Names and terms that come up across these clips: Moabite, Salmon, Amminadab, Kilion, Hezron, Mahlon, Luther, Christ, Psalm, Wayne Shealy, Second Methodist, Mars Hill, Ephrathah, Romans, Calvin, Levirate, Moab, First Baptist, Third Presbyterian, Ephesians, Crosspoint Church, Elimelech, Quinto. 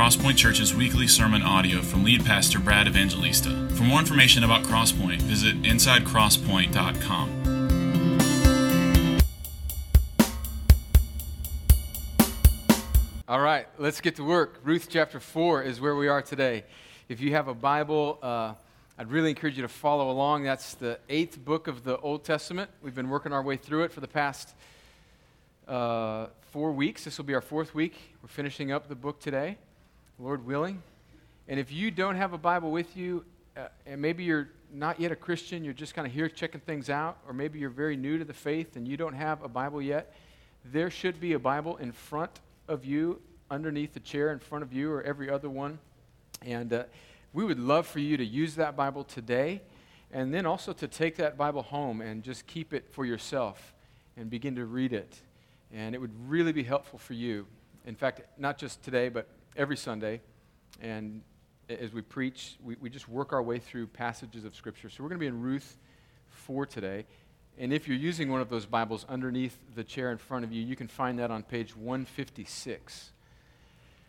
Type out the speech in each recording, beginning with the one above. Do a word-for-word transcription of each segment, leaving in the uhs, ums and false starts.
Crosspoint Church's weekly sermon audio from lead pastor Brad Evangelista. For more information about Crosspoint, visit inside crosspoint dot com. All right, let's get to work. Ruth chapter four is where we are today. If you have a Bible, uh, I'd really encourage you to follow along. That's the eighth book of the Old Testament. We've been working our way through it for the past uh, four weeks. This will be our fourth week. We're finishing up the book today, Lord willing. And if you don't have a Bible with you, uh, and maybe you're not yet a Christian, you're just kind of here checking things out, or maybe you're very new to the faith and you don't have a Bible yet, there should be a Bible in front of you, underneath the chair in front of you, or every other one. And uh, we would love for you to use that Bible today, and then also to take that Bible home and just keep it for yourself and begin to read it. And it would really be helpful for you. In fact, not just today, but every Sunday. And as we preach, we, we just work our way through passages of Scripture. So we're going to be in Ruth four today. And if you're using one of those Bibles underneath the chair in front of you, you can find that on page one fifty-six.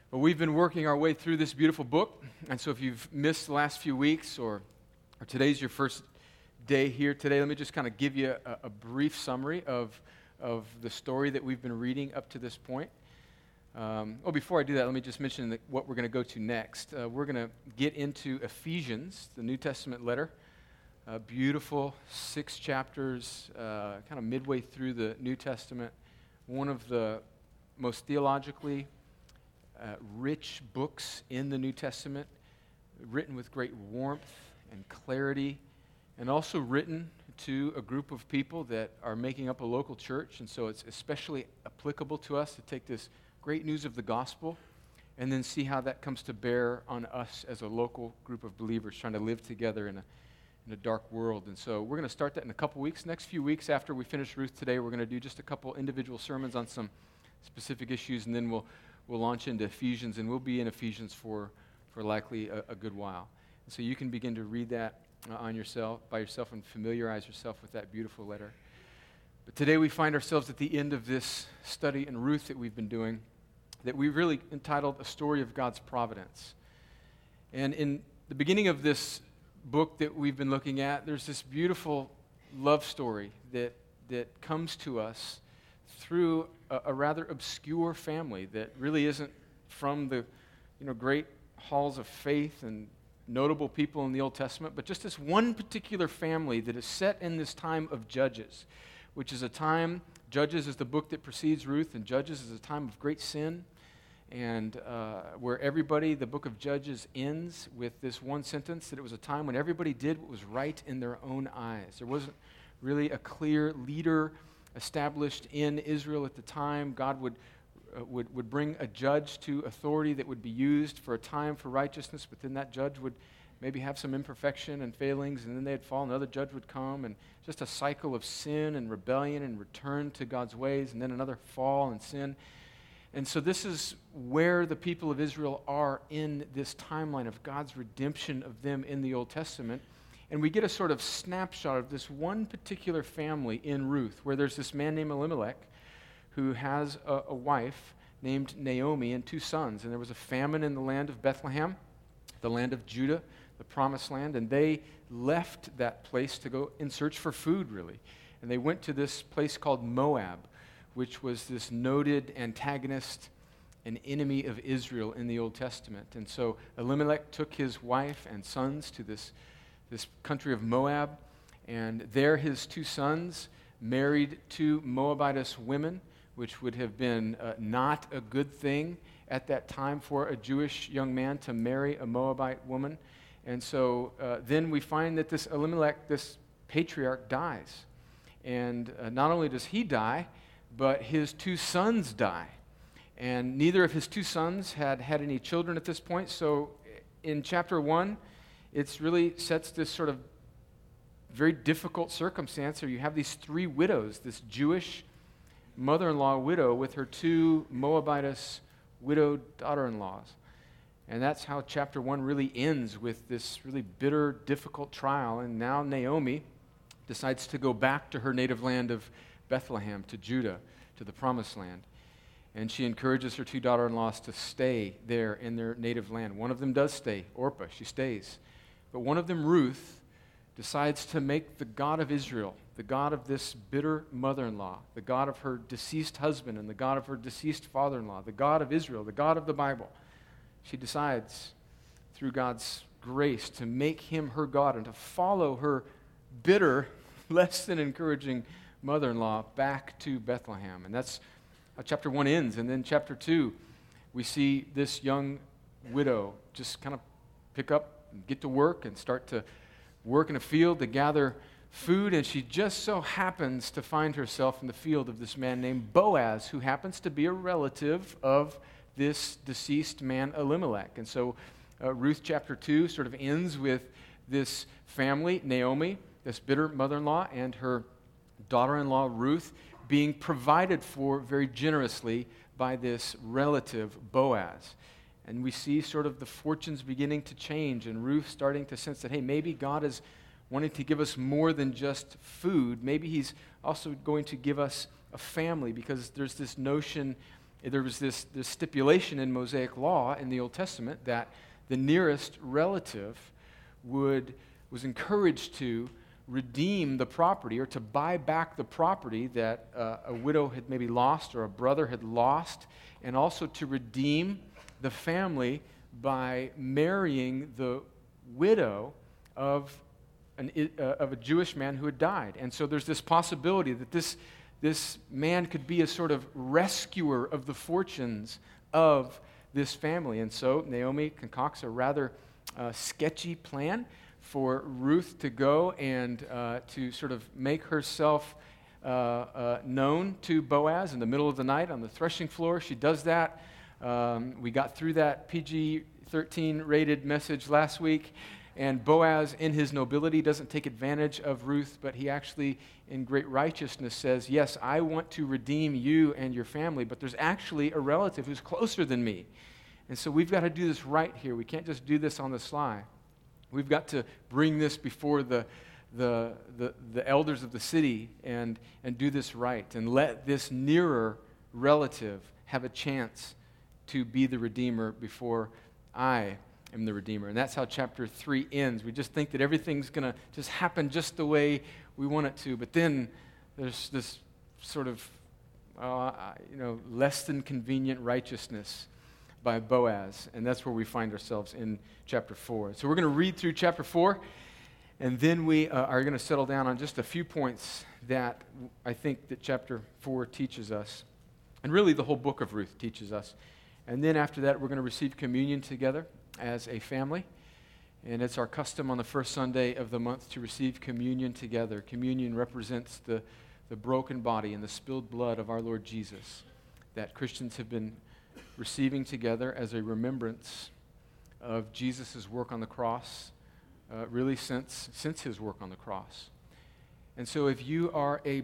Well, we've been working our way through this beautiful book, and so if you've missed the last few weeks or, or today's your first day here today, let me just kind of give you a, a brief summary of, of the story that we've been reading up to this point. Um, oh, before I do that, let me just mention that what we're going to go to next. Uh, we're going to get into Ephesians, the New Testament letter. Uh, beautiful, six chapters, uh, kind of midway through the New Testament. One of the most theologically uh, rich books in the New Testament, written with great warmth and clarity, and also written to a group of people that are making up a local church, and so it's especially applicable to us to take this great news of the gospel and then see how that comes to bear on us as a local group of believers trying to live together in a in a dark world. And so we're going to start that in a couple weeks. Next few weeks after we finish Ruth today, we're going to do just a couple individual sermons on some specific issues, and then we'll we'll launch into Ephesians, and we'll be in Ephesians for, for likely a, a good while. And so you can begin to read that uh, on yourself, by yourself, and familiarize yourself with that beautiful letter. But today we find ourselves at the end of this study in Ruth that we've been doing, that we really entitled A Story of God's Providence. And in the beginning of this book that we've been looking at, there's this beautiful love story that that comes to us through a, a rather obscure family that really isn't from the you know great halls of faith and notable people in the Old Testament, but just this one particular family that is set in this time of Judges, which is a time, Judges is the book that precedes Ruth, and Judges is a time of great sin. And uh, where everybody, the book of Judges ends with this one sentence, that it was a time when everybody did what was right in their own eyes. There wasn't really a clear leader established in Israel at the time. God would, uh, would, would bring a judge to authority that would be used for a time for righteousness, but then that judge would maybe have some imperfection and failings, and then they'd fall, another judge would come, and just a cycle of sin and rebellion and return to God's ways, and then another fall and sin. And so this is where the people of Israel are in this timeline of God's redemption of them in the Old Testament. And we get a sort of snapshot of this one particular family in Ruth, where there's this man named Elimelech who has a, a wife named Naomi and two sons. And there was a famine in the land of Bethlehem, the land of Judah, the promised land. And they left that place to go in search for food, really. And they went to this place called Moab, which was this noted antagonist and enemy of Israel in the Old Testament. And so Elimelech took his wife and sons to this, this country of Moab, and there his two sons married two Moabitess women, which would have been uh, not a good thing at that time for a Jewish young man to marry a Moabite woman. And so uh, then we find that this Elimelech, this patriarch, dies. And uh, not only does he die, but his two sons die. And neither of his two sons had had any children at this point. So in chapter one, it really sets this sort of very difficult circumstance where you have these three widows, this Jewish mother-in-law widow with her two Moabitess widowed daughter-in-laws. And that's how chapter one really ends, with this really bitter, difficult trial. And now Naomi decides to go back to her native land of Bethlehem, to Judah, to the promised land. And she encourages her two daughter-in-laws to stay there in their native land. One of them does stay, Orpah, she stays. But one of them, Ruth, decides to make the God of Israel, the God of this bitter mother-in-law, the God of her deceased husband, and the God of her deceased father-in-law, the God of Israel, the God of the Bible. She decides, through God's grace, to make him her God and to follow her bitter, less than encouraging mother-in-law back to Bethlehem. And that's how chapter one ends. And then chapter two, we see this young widow just kind of pick up and get to work and start to work in a field to gather food. And she just so happens to find herself in the field of this man named Boaz, who happens to be a relative of this deceased man, Elimelech. And so uh, Ruth chapter two sort of ends with this family, Naomi, this bitter mother-in-law, and her daughter-in-law, Ruth, being provided for very generously by this relative, Boaz. And we see sort of the fortunes beginning to change, and Ruth starting to sense that, hey, maybe God is wanting to give us more than just food. Maybe he's also going to give us a family, because there's this notion, there was this, this stipulation in Mosaic Law in the Old Testament that the nearest relative would was encouraged to redeem the property, or to buy back the property that uh, a widow had maybe lost or a brother had lost, and also to redeem the family by marrying the widow of an uh, of a Jewish man who had died. And so there's this possibility that this this man could be a sort of rescuer of the fortunes of this family. And so Naomi concocts a rather uh, sketchy plan for Ruth to go and uh, to sort of make herself uh, uh, known to Boaz in the middle of the night on the threshing floor. She does that. Um, we got through that P G thirteen rated message last week, and Boaz, in his nobility, doesn't take advantage of Ruth, but he actually, in great righteousness, says, yes, I want to redeem you and your family, but there's actually a relative who's closer than me. And so we've got to do this right here. We can't just do this on the sly. We've got to bring this before the, the the the elders of the city and and do this right, and let this nearer relative have a chance to be the redeemer before I am the redeemer. And that's how chapter three ends. We just think that everything's going to just happen just the way we want it to, but then there's this sort of uh, you know less than convenient righteousness by Boaz, and that's where we find ourselves in chapter four. So we're going to read through chapter four, and then we uh, are going to settle down on just a few points that I think that chapter four teaches us, and really the whole book of Ruth teaches us. And then after that, we're going to receive communion together as a family, and it's our custom on the first Sunday of the month to receive communion together. Communion represents the, the broken body and the spilled blood of our Lord Jesus that Christians have been receiving together as a remembrance of Jesus' work on the cross, uh, really since since his work on the cross. And so if you are a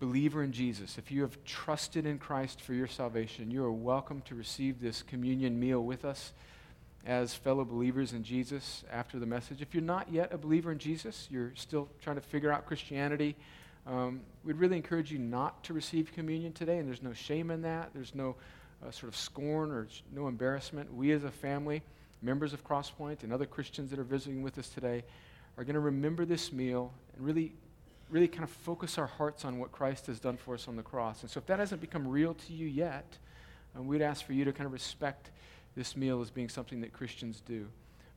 believer in Jesus, if you have trusted in Christ for your salvation, you are welcome to receive this communion meal with us as fellow believers in Jesus after the message. If you're not yet a believer in Jesus, you're still trying to figure out Christianity, um, we'd really encourage you not to receive communion today, and there's no shame in that. There's no Uh, sort of scorn or no embarrassment. We as a family, members of Crosspoint and other Christians that are visiting with us today, are going to remember this meal and really, really kind of focus our hearts on what Christ has done for us on the cross. And so if that hasn't become real to you yet, um, we'd ask for you to kind of respect this meal as being something that Christians do.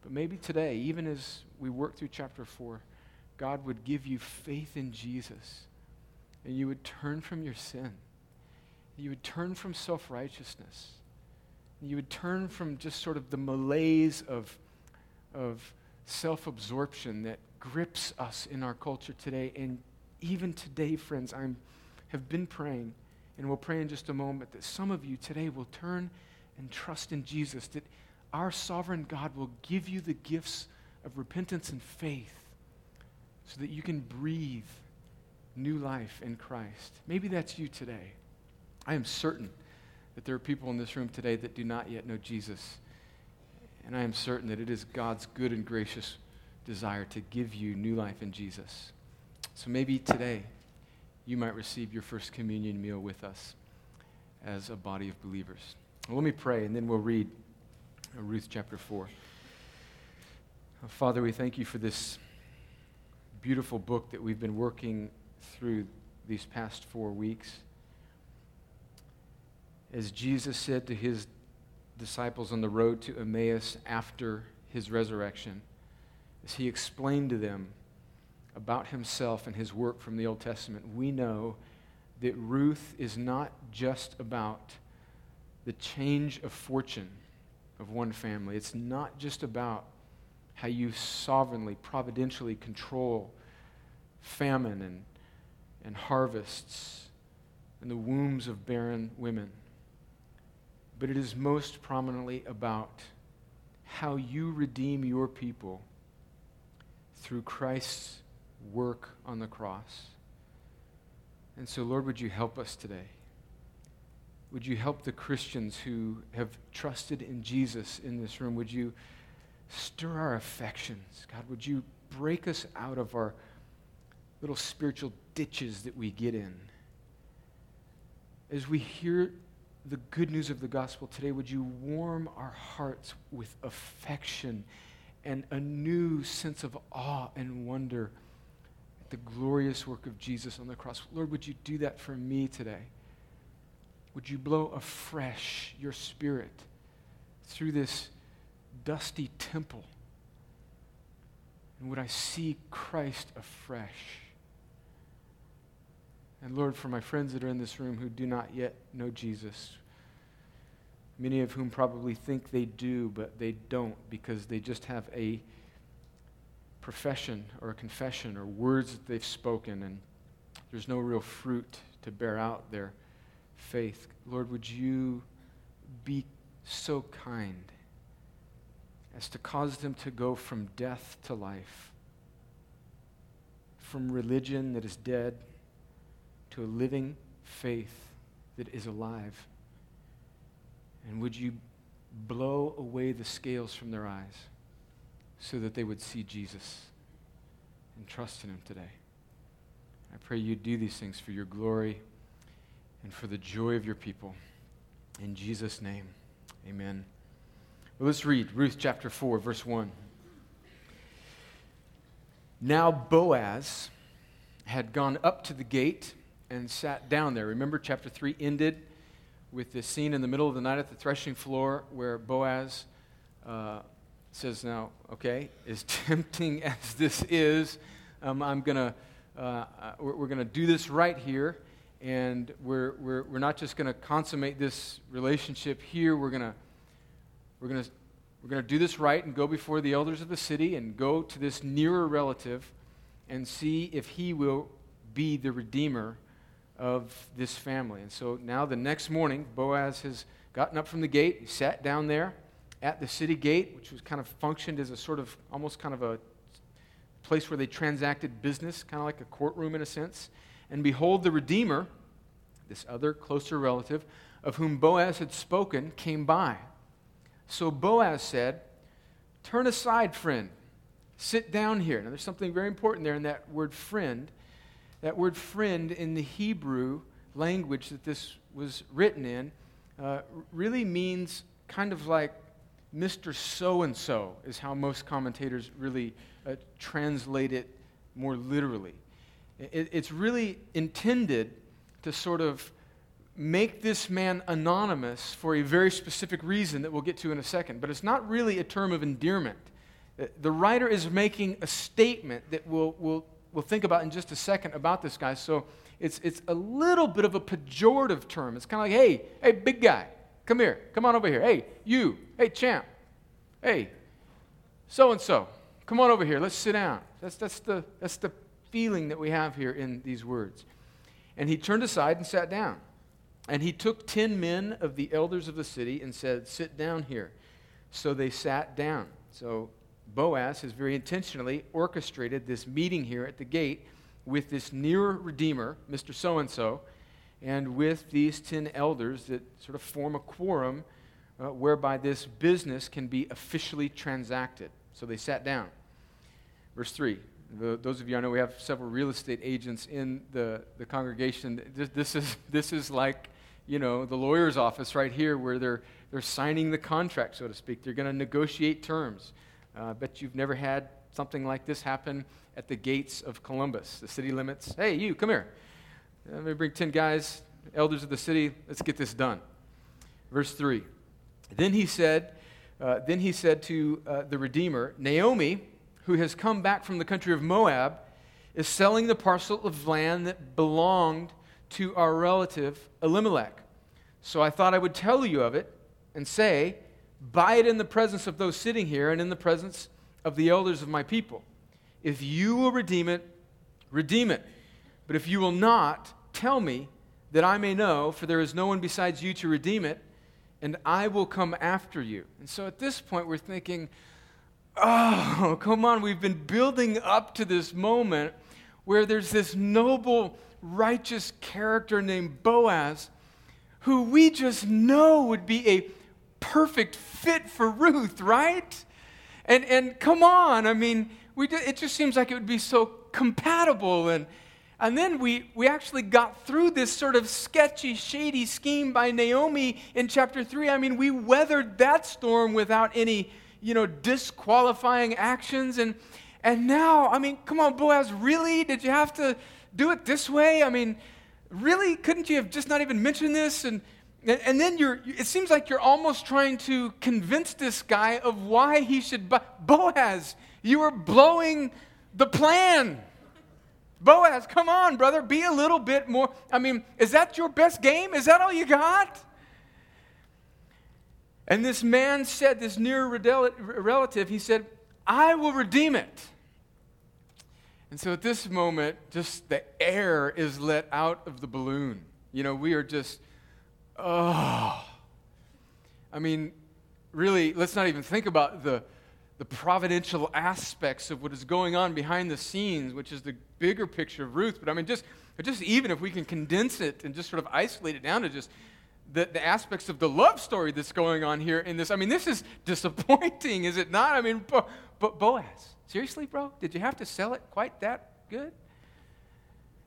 But maybe today, even as we work through chapter four, God would give you faith in Jesus, and you would turn from your sin. You would turn from self-righteousness. You would turn from just sort of the malaise of, of self-absorption that grips us in our culture today. And even today, friends, I have been praying, and we'll pray in just a moment, that some of you today will turn and trust in Jesus, that our sovereign God will give you the gifts of repentance and faith so that you can breathe new life in Christ. Maybe that's you today. I am certain that there are people in this room today that do not yet know Jesus. And I am certain that it is God's good and gracious desire to give you new life in Jesus. So maybe today you might receive your first communion meal with us as a body of believers. Let me pray, and then we'll read Ruth chapter four. Father, we thank you for this beautiful book that we've been working through these past four weeks. As Jesus said to his disciples on the road to Emmaus after his resurrection, as he explained to them about himself and his work from the Old Testament, we know that Ruth is not just about the change of fortune of one family. It's not just about how you sovereignly, providentially control famine and, and harvests and the wombs of barren women. But it is most prominently about how you redeem your people through Christ's work on the cross. And so, Lord, would you help us today? Would you help the Christians who have trusted in Jesus in this room? Would you stir our affections? God, would you break us out of our little spiritual ditches that we get in? As we hear the good news of the gospel today, would you warm our hearts with affection and a new sense of awe and wonder at the glorious work of Jesus on the cross? Lord, would you do that for me today? Would you blow afresh your Spirit through this dusty temple? And would I see Christ afresh? And Lord, for my friends that are in this room who do not yet know Jesus, many of whom probably think they do, but they don't, because they just have a profession or a confession or words that they've spoken, and there's no real fruit to bear out their faith. Lord, would you be so kind as to cause them to go from death to life, from religion that is dead to a living faith that is alive. And would you blow away the scales from their eyes so that they would see Jesus and trust in him today? I pray you do these things for your glory and for the joy of your people. In Jesus' name, amen. Well, let's read Ruth chapter four, verse one. Now Boaz had gone up to the gate and sat down there. Remember, chapter three ended with this scene in the middle of the night at the threshing floor where Boaz uh, says, now, okay, as tempting as this is, um, I'm gonna, uh, we're, we're gonna do this right here. And we're we're we're not just going to consummate this relationship here. We're gonna we're gonna we're gonna do this right and go before the elders of the city and go to this nearer relative and see if he will be the redeemer of this family. And so now the next morning, Boaz has gotten up from the gate. He sat down there at the city gate, which was kind of functioned as a sort of almost kind of a place where they transacted business, kind of like a courtroom in a sense. And behold, the Redeemer, this other closer relative, of whom Boaz had spoken, came by. So Boaz said, "Turn aside, friend. Sit down here." Now, there's something very important there in that word friend. That word friend in the Hebrew language that this was written in uh, really means kind of like Mister So-and-so, is how most commentators really uh, translate it more literally. It's really intended to sort of make this man anonymous for a very specific reason that we'll get to in a second. But it's not really a term of endearment. The writer is making a statement that we'll, we'll, we'll think about in just a second about this guy. So it's, it's a little bit of a pejorative term. It's kind of like, hey, hey, big guy, come here. Come on over here. Hey, you. Hey, champ. Hey, so-and-so. Come on over here. Let's sit down. That's, that's the... That's the feeling that we have here in these words. And he turned aside and sat down. And he took ten men of the elders of the city and said, "Sit down here." So they sat down. So Boaz has very intentionally orchestrated this meeting here at the gate with this nearer redeemer, Mister So-and-so, and with these ten elders that sort of form a quorum uh, whereby this business can be officially transacted. So they sat down. Verse three. The, those of you, I know we have several real estate agents in the, the congregation. This, this is this is like you know, the lawyer's office right here where they're they're signing the contract, so to speak. They're going to negotiate terms. Uh, I bet you've never had something like this happen at the gates of Columbus, the city limits. Hey, you, come here. Let me bring ten guys, elders of the city. Let's get this done. Verse three. Then he said, uh, then he said to uh, the Redeemer, Naomi, who has come back from the country of Moab, is selling the parcel of land that belonged to our relative Elimelech. So I thought I would tell you of it and say, buy it in the presence of those sitting here and in the presence of the elders of my people. If you will redeem it, redeem it. But if you will not, tell me that I may know, for there is no one besides you to redeem it, and I will come after you. And so at this point, we're thinking, oh, come on, we've been building up to this moment where there's this noble, righteous character named Boaz, who we just know would be a perfect fit for Ruth, right? And and come on, I mean, we do, it just seems like it would be so compatible. And and then we, we actually got through this sort of sketchy, shady scheme by Naomi in chapter three. I mean, we weathered that storm without any, you know, disqualifying actions. And and now, I mean, come on, Boaz, really? Did you have to do it this way? I mean, really? Couldn't you have just not even mentioned this? And And then you're, it seems like you're almost trying to convince this guy of why he should buy. Boaz, you are blowing the plan. Boaz, come on, brother, be a little bit more. I mean, is that your best game? Is that all you got? And this man said, this near relative, he said, I will redeem it. And so at this moment, just the air is let out of the balloon. You know, we are just... Oh, I mean, really, let's not even think about the the providential aspects of what is going on behind the scenes, which is the bigger picture of Ruth. But I mean, just just even if we can condense it and just sort of isolate it down to just the, the aspects of the love story that's going on here in this. I mean, this is disappointing, is it not? I mean, Bo- Bo- Boaz, seriously, bro? Did you have to sell it quite that good?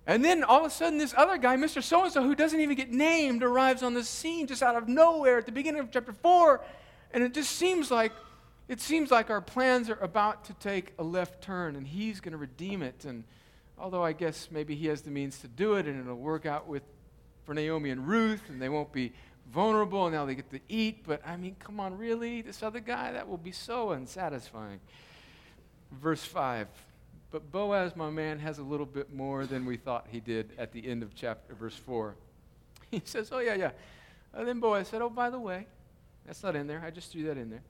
And then all of a sudden, this other guy, Mister So-and-so, who doesn't even get named, arrives on the scene just out of nowhere at the beginning of chapter four, and it just seems like it seems like our plans are about to take a left turn, and he's going to redeem it. And although I guess maybe he has the means to do it, and it'll work out with for Naomi and Ruth, and they won't be vulnerable, and now they get to eat. But I mean, come on, really? This other guy? That will be so unsatisfying. Verse five. But Boaz, my man, has a little bit more than we thought he did at the end of chapter verse four. He says, oh, yeah, yeah. And then Boaz said, oh, by the way, that's not in there. I just threw that in there.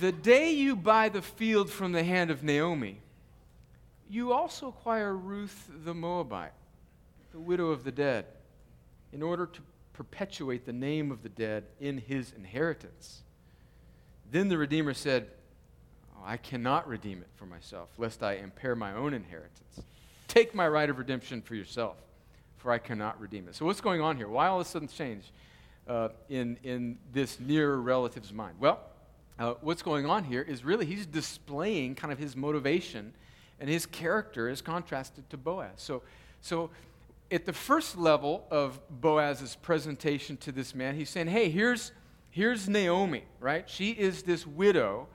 The day you buy the field from the hand of Naomi, you also acquire Ruth the Moabite, the widow of the dead, in order to perpetuate the name of the dead in his inheritance. Then the Redeemer said, I cannot redeem it for myself, lest I impair my own inheritance. Take my right of redemption for yourself, for I cannot redeem it. So what's going on here? Why all of a sudden change uh, in, in this near relative's mind? Well, uh, what's going on here is really he's displaying kind of his motivation, and his character is contrasted to Boaz. So, so at the first level of Boaz's presentation to this man, he's saying, hey, here's, here's Naomi, right? She is this widow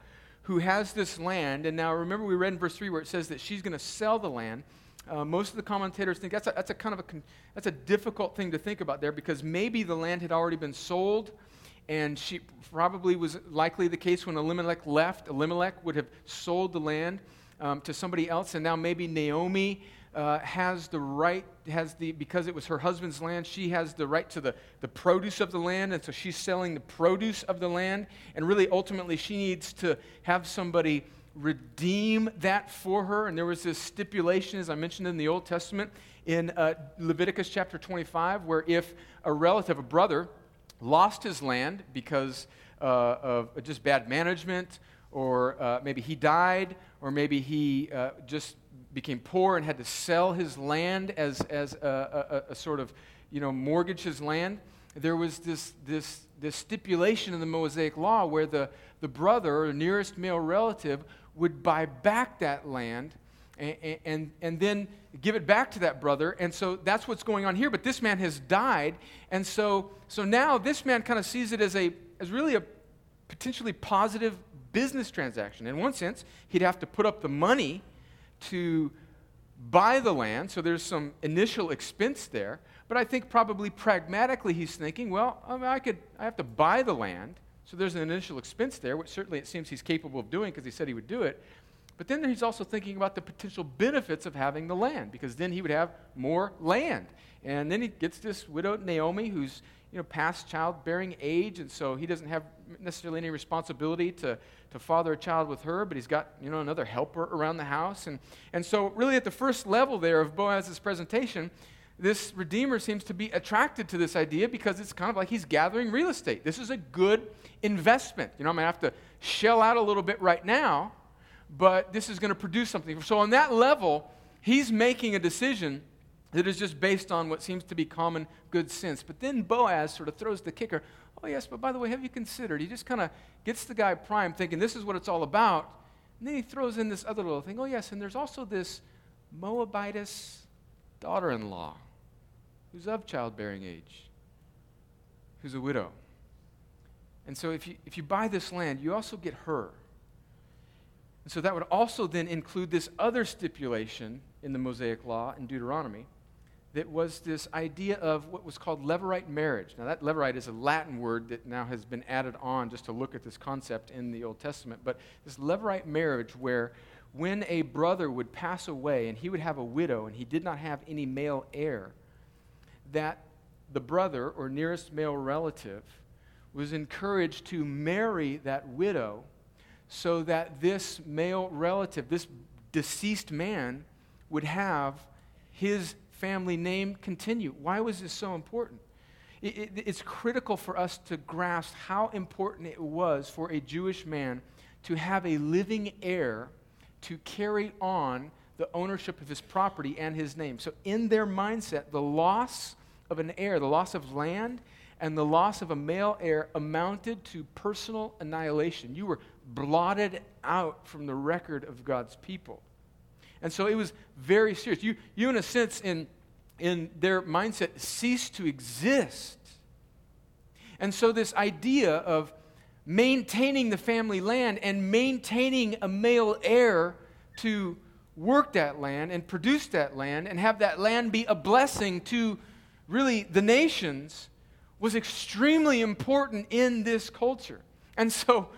who has this land, and now remember we read in verse three where it says that she's going to sell the land. Uh, most of the commentators think that's a, that's a kind of a that's a difficult thing to think about there, because maybe the land had already been sold, and she probably was likely the case when Elimelech left. Elimelech would have sold the land um, to somebody else, and now maybe Naomi uh, has the right has the because it was her husband's land. She has the right to the the produce of the land, and so she's selling the produce of the land, and really ultimately she needs to have somebody redeem that for her. And there was this stipulation, as I mentioned, in the Old Testament in uh, Leviticus chapter twenty-five, where if a relative, a brother, lost his land because uh, of just bad management, or uh, maybe he died, or maybe he uh, just became poor and had to sell his land as as a, a, a sort of, you know, mortgage his land. There was this this this stipulation in the Mosaic Law where the the brother or nearest male relative would buy back that land, and, and, and then give it back to that brother. And so that's what's going on here. But this man has died. And so so now this man kind of sees it as a as really a potentially positive business transaction. In one sense, he'd have to put up the money to buy the land. So there's some initial expense there. But I think probably pragmatically he's thinking, well, I mean, I could I have to buy the land. So there's an initial expense there, which certainly it seems he's capable of doing because he said he would do it. But then he's also thinking about the potential benefits of having the land, because then he would have more land. And then he gets this widowed Naomi who's, you know, past childbearing age, and so he doesn't have necessarily any responsibility to, to father a child with her, but he's got, you know, another helper around the house. And, and so really at the first level there of Boaz's presentation, this Redeemer seems to be attracted to this idea because it's kind of like he's gathering real estate. This is a good investment. You know, I'm going to have to shell out a little bit right now, but this is going to produce something. So on that level, he's making a decision that is just based on what seems to be common good sense. But then Boaz sort of throws the kicker. Oh, yes, but by the way, have you considered? He just kind of gets the guy primed thinking this is what it's all about. And then he throws in this other little thing. Oh, yes, and there's also this Moabitess daughter-in-law who's of childbearing age, who's a widow. And so if you if you buy this land, you also get her. And so that would also then include this other stipulation in the Mosaic Law in Deuteronomy that was this idea of what was called Levirate marriage. Now that Levirate is a Latin word that now has been added on just to look at this concept in the Old Testament. But this Levirate marriage where when a brother would pass away and he would have a widow and he did not have any male heir, that the brother or nearest male relative was encouraged to marry that widow so that this male relative, this deceased man, would have his family name continue. Why was this so important? It, it, it's critical for us to grasp how important it was for a Jewish man to have a living heir to carry on the ownership of his property and his name. So in their mindset, the loss of an heir, the loss of land, and the loss of a male heir amounted to personal annihilation. You were blotted out from the record of God's people. And so it was very serious. You, you in a sense, in, in their mindset, ceased to exist. And so this idea of maintaining the family land and maintaining a male heir to work that land and produce that land and have that land be a blessing to really the nations was extremely important in this culture. And so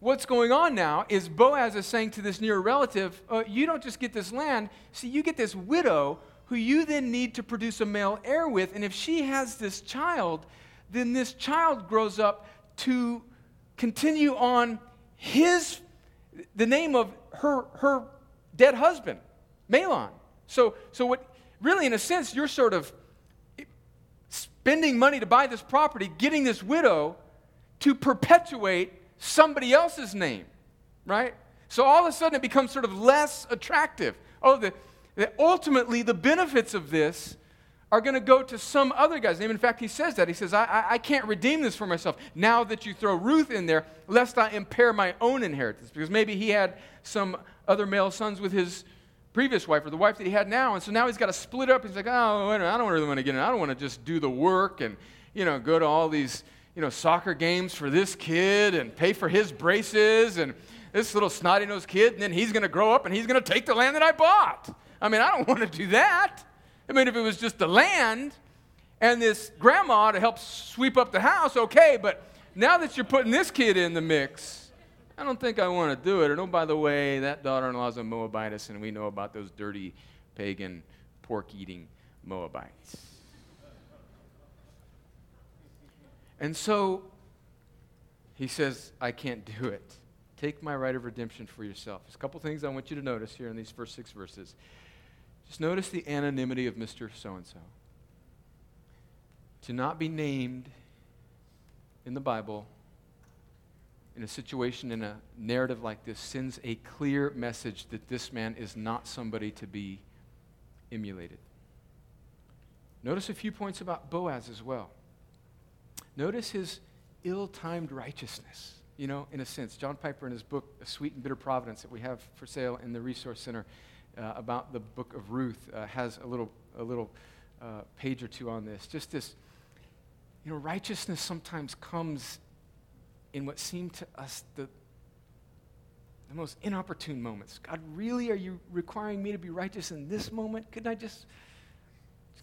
what's going on now is Boaz is saying to this near relative, uh, you don't just get this land, see, you get this widow who you then need to produce a male heir with, and if she has this child, then this child grows up to continue on his, the name of her her dead husband, Mahlon. So, so what really, in a sense, you're sort of spending money to buy this property, getting this widow to perpetuate somebody else's name, right? So all of a sudden it becomes sort of less attractive. Oh, the, the ultimately the benefits of this are going to go to some other guy's name. In fact, he says that. He says, I, I, I can't redeem this for myself now that you throw Ruth in there, lest I impair my own inheritance. Because maybe he had some other male sons with his previous wife or the wife that he had now, and so now he's got to split up. He's like, oh, wait a minute, I don't really want to get in. I don't want to just do the work and, you know, go to all these, you know, soccer games for this kid and pay for his braces and this little snotty-nosed kid, and then he's going to grow up and he's going to take the land that I bought. I mean, I don't want to do that. I mean, if it was just the land and this grandma to help sweep up the house, okay, but now that you're putting this kid in the mix, I don't think I want to do it. And oh, by the way, that daughter-in-law is a Moabitess, and we know about those dirty, pagan, pork-eating Moabites. And so he says, I can't do it. Take my right of redemption for yourself. There's a couple things I want you to notice here in these first six verses. Just notice the anonymity of Mister So-and-so. To not be named in the Bible in a situation, in a narrative like this, sends a clear message that this man is not somebody to be emulated. Notice a few points about Boaz as well. Notice his ill-timed righteousness. You know, in a sense, John Piper in his book, A Sweet and Bitter Providence, that we have for sale in the Resource Center, uh, about the book of Ruth uh, has a little a little uh, page or two on this. Just this, you know, righteousness sometimes comes in what seem to us the, the most inopportune moments. God, really, are you requiring me to be righteous in this moment? Couldn't I just,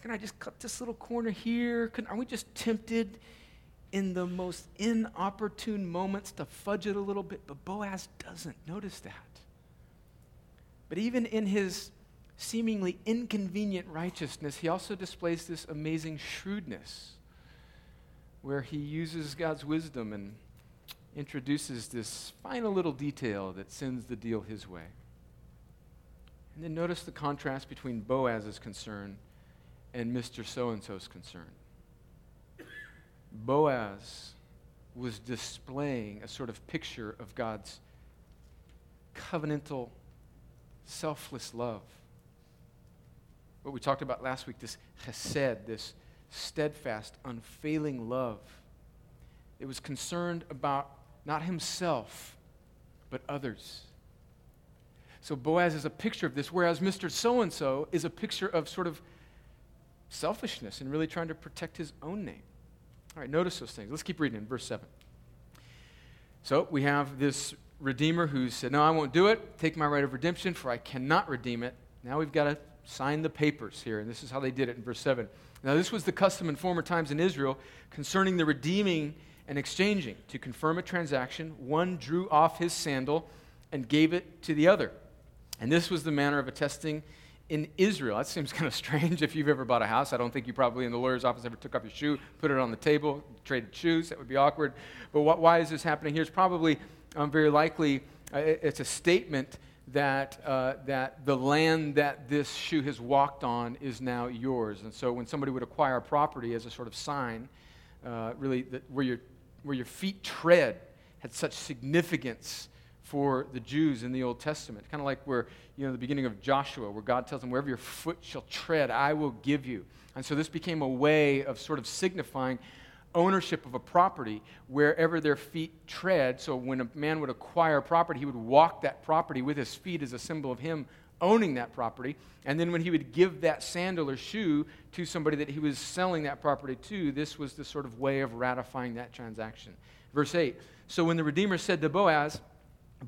can I just cut this little corner here? Can, are we just tempted in the most inopportune moments to fudge it a little bit? But Boaz doesn't notice that. But even in his seemingly inconvenient righteousness, he also displays this amazing shrewdness where he uses God's wisdom and introduces this final little detail that sends the deal his way. And then notice the contrast between Boaz's concern and Mister So-and-so's concern. Boaz was displaying a sort of picture of God's covenantal, selfless love. What we talked about last week, this chesed, this steadfast, unfailing love. It was concerned about not himself, but others. So Boaz is a picture of this, whereas Mister So-and-so is a picture of sort of selfishness and really trying to protect his own name. All right, notice those things. Let's keep reading in verse seven. So we have this redeemer who said, no, I won't do it. Take my right of redemption, for I cannot redeem it. Now we've got to sign the papers here, and this is how they did it in verse seven. Now this was the custom in former times in Israel concerning the redeeming and exchanging. To confirm a transaction, one drew off his sandal and gave it to the other. And this was the manner of attesting in Israel. That seems kind of strange if you've ever bought a house. I don't think you probably in the lawyer's office ever took off your shoe, put it on the table, traded shoes. That would be awkward. But what, why is this happening here? It's probably um, very likely uh, it's a statement that uh, that the land that this shoe has walked on is now yours. And so when somebody would acquire a property as a sort of sign, uh, really that where your where your feet tread had such significance for the Jews in the Old Testament, kind of like where, you know, the beginning of Joshua, where God tells them, wherever your foot shall tread, I will give you. And so this became a way of sort of signifying ownership of a property wherever their feet tread. So when a man would acquire property, he would walk that property with his feet as a symbol of him owning that property. And then when he would give that sandal or shoe to somebody that he was selling that property to, this was the sort of way of ratifying that transaction. Verse eight, so when the Redeemer said to Boaz,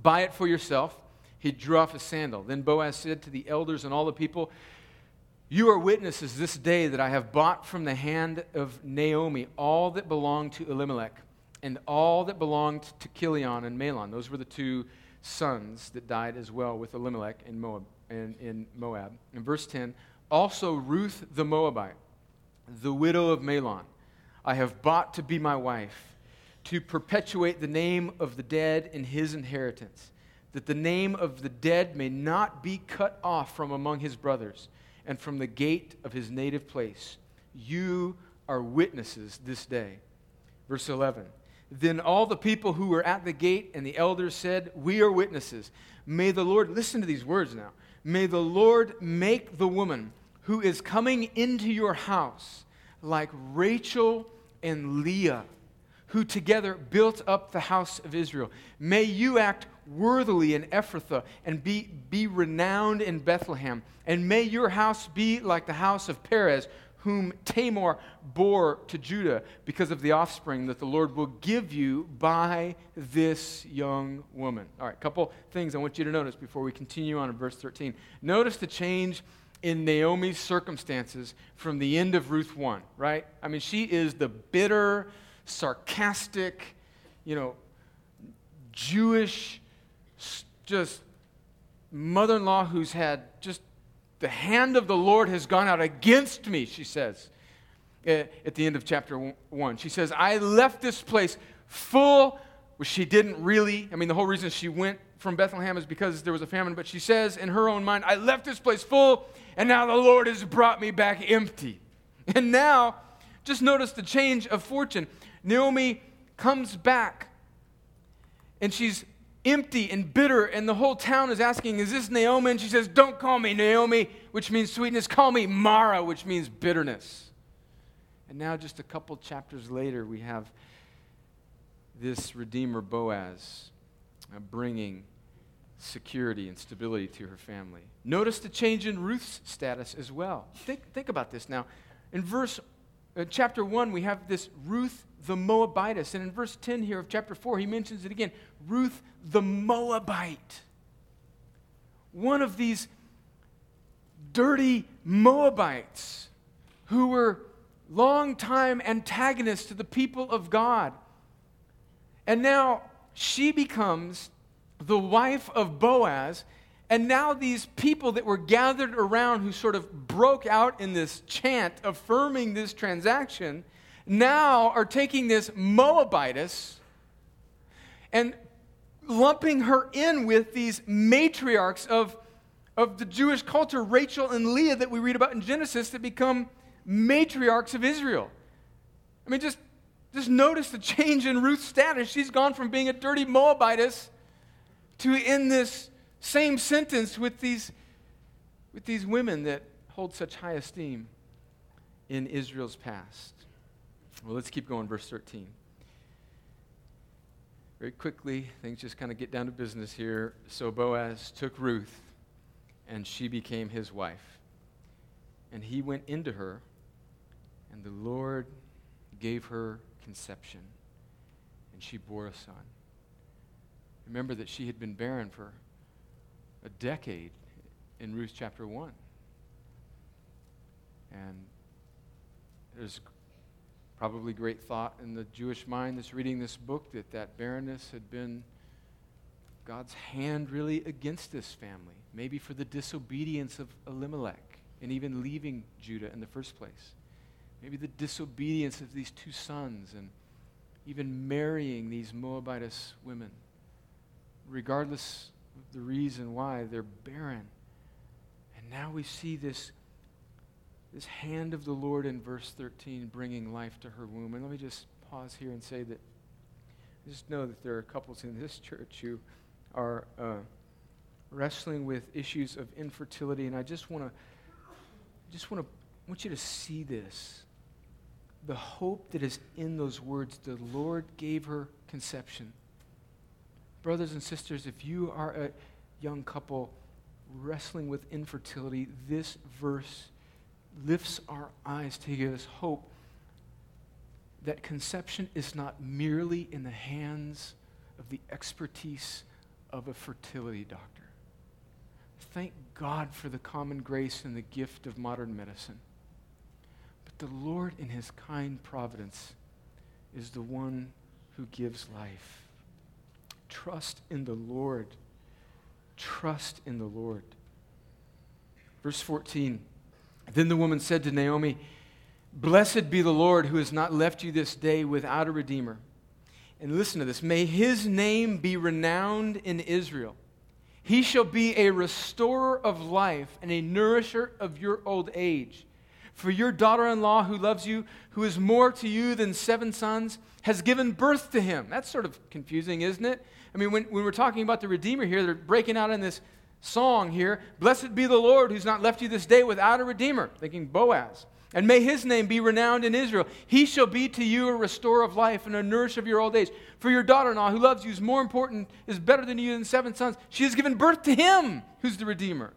buy it for yourself, he drew off his sandal. Then Boaz said to the elders and all the people, you are witnesses this day that I have bought from the hand of Naomi all that belonged to Elimelech and all that belonged to Kilion and Mahlon. Those were the two sons that died as well with Elimelech in Moab. In, in Moab. In verse ten, also Ruth the Moabite, the widow of Mahlon, I have bought to be my wife, to perpetuate the name of the dead in his inheritance, that the name of the dead may not be cut off from among his brothers and from the gate of his native place. You are witnesses this day. Verse eleven, then all the people who were at the gate and the elders said, we are witnesses. May the Lord, listen to these words now, may the Lord make the woman who is coming into your house like Rachel and Leah, who together built up the house of Israel. May you act worthily in Ephrathah and be, be renowned in Bethlehem. And may your house be like the house of Perez, whom Tamar bore to Judah, because of the offspring that the Lord will give you by this young woman. All right, a couple things I want you to notice before we continue on in verse thirteen. Notice the change in Naomi's circumstances from the end of Ruth one, right? I mean, she is the bitter, sarcastic, you know, Jewish, just mother-in-law who's had just the hand of the Lord has gone out against me, she says at the end of chapter one. She says, I left this place full, which she didn't really. I mean, the whole reason she went from Bethlehem is because there was a famine, but she says in her own mind, I left this place full, and now the Lord has brought me back empty. And now, just notice the change of fortune. Naomi comes back, and she's empty and bitter, and the whole town is asking, is this Naomi? And she says, don't call me Naomi, which means sweetness. Call me Mara, which means bitterness. And now just a couple chapters later, we have this Redeemer Boaz bringing security and stability to her family. Notice the change in Ruth's status as well. Think, think about this now. In verse uh, chapter one, we have this Ruth the Moabitess. And in verse ten here of chapter four, he mentions it again. Ruth the Moabite. One of these dirty Moabites who were longtime antagonists to the people of God. And now she becomes the wife of Boaz, and now these people that were gathered around who sort of broke out in this chant affirming this transaction now are taking this Moabitess and lumping her in with these matriarchs of, of the Jewish culture, Rachel and Leah, that we read about in Genesis, that become matriarchs of Israel. I mean, just, just notice the change in Ruth's status. She's gone from being a dirty Moabitess to end this same sentence with these, with these women that hold such high esteem in Israel's past. Well, let's keep going, verse thirteen. Very quickly, things just kind of get down to business here. So Boaz took Ruth, and she became his wife. And he went into her, and the Lord gave her conception, and she bore a son. Remember that she had been barren for a decade in Ruth chapter one. And there's probably great thought in the Jewish mind that's reading this book that that barrenness had been God's hand really against this family, maybe for the disobedience of Elimelech and even leaving Judah in the first place. Maybe the disobedience of these two sons and even marrying these Moabitess women. Regardless of the reason why, they're barren. And now we see this, this hand of the Lord in verse thirteen bringing life to her womb. And let me just pause here and say that I just know that there are couples in this church who are uh, wrestling with issues of infertility. And I just want to, just want to, want you to see this. The hope that is in those words, the Lord gave her conception. Brothers and sisters, if you are a young couple wrestling with infertility, this verse lifts our eyes to give us hope that conception is not merely in the hands of the expertise of a fertility doctor. Thank God for the common grace and the gift of modern medicine. But the Lord, in his kind providence, is the one who gives life. Trust in the Lord. Trust in the Lord. Verse fourteen, then the woman said to Naomi, "Blessed be the Lord who has not left you this day without a redeemer." And listen to this. "May his name be renowned in Israel. He shall be a restorer of life and a nourisher of your old age. For your daughter-in-law who loves you, who is more to you than seven sons, has given birth to him." That's sort of confusing, isn't it? I mean, when, when we're talking about the Redeemer here, they're breaking out in this song here, "Blessed be the Lord who's not left you this day without a Redeemer," thinking Boaz. "And may his name be renowned in Israel. He shall be to you a restorer of life and a nourisher of your old age. For your daughter-in-law who loves you is more important, is better than you than seven sons. She has given birth to him who's the Redeemer."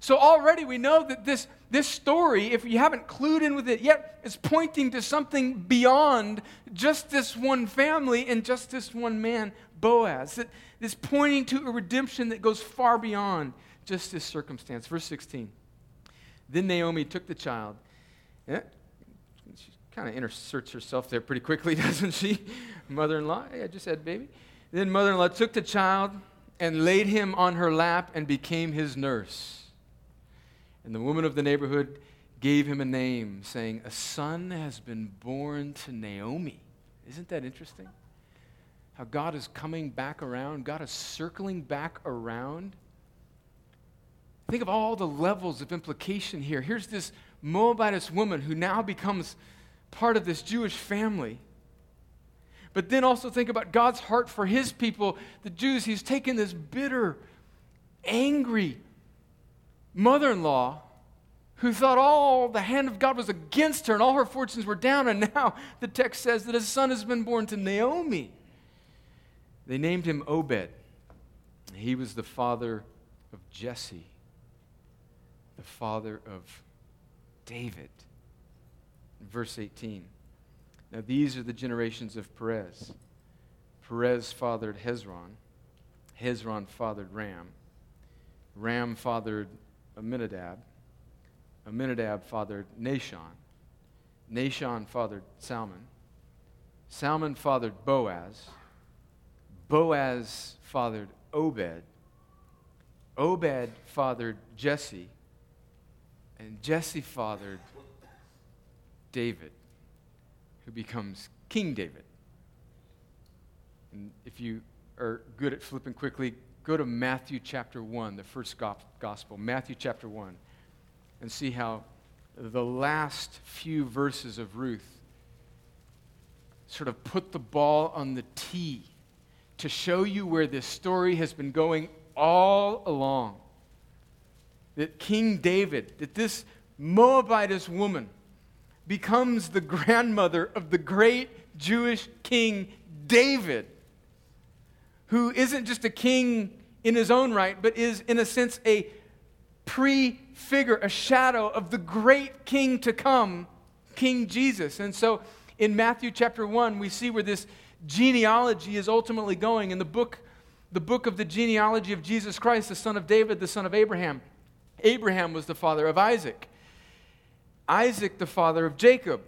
So already we know that this, this story, if you haven't clued in with it yet, is pointing to something beyond just this one family and just this one man, Boaz. It, it's pointing to a redemption that goes far beyond just this circumstance. Verse sixteen, then Naomi took the child. Yeah, she kind of inserts herself there pretty quickly, doesn't she? Mother-in-law, hey, I just had a baby. Then mother-in-law took the child and laid him on her lap and became his nurse. And the woman of the neighborhood gave him a name, saying, "A son has been born to Naomi." Isn't that interesting? How God is coming back around. God is circling back around. Think of all the levels of implication here. Here's this Moabitess woman who now becomes part of this Jewish family. But then also think about God's heart for his people, the Jews. He's taken this bitter, angry mother-in-law who thought all the hand of God was against her and all her fortunes were down, and now the text says that a son has been born to Naomi. They named him Obed, He was the father of Jesse, the father of David. Verse eighteen. Now these are the generations of Perez. Perez fathered Hezron. Hezron fathered Ram. Ram fathered Amminadab. Amminadab fathered Nahshon. Nahshon fathered Salmon. Salmon fathered Boaz. Boaz fathered Obed. Obed fathered Jesse. And Jesse fathered David, who becomes King David. And if you are good at flipping quickly, go to Matthew chapter one, the first gospel, Matthew chapter one, and see how the last few verses of Ruth sort of put the ball on the tee to show you where this story has been going all along. That King David, that this Moabitess woman becomes the grandmother of the great Jewish king David, who isn't just a king in his own right, but is, in a sense, a prefigure, a shadow of the great king to come, King Jesus. And so in Matthew chapter one, we see where this genealogy is ultimately going. In the book, the book of the genealogy of Jesus Christ, the son of David, the son of Abraham. Abraham was the father of Isaac. Isaac, the father of Jacob.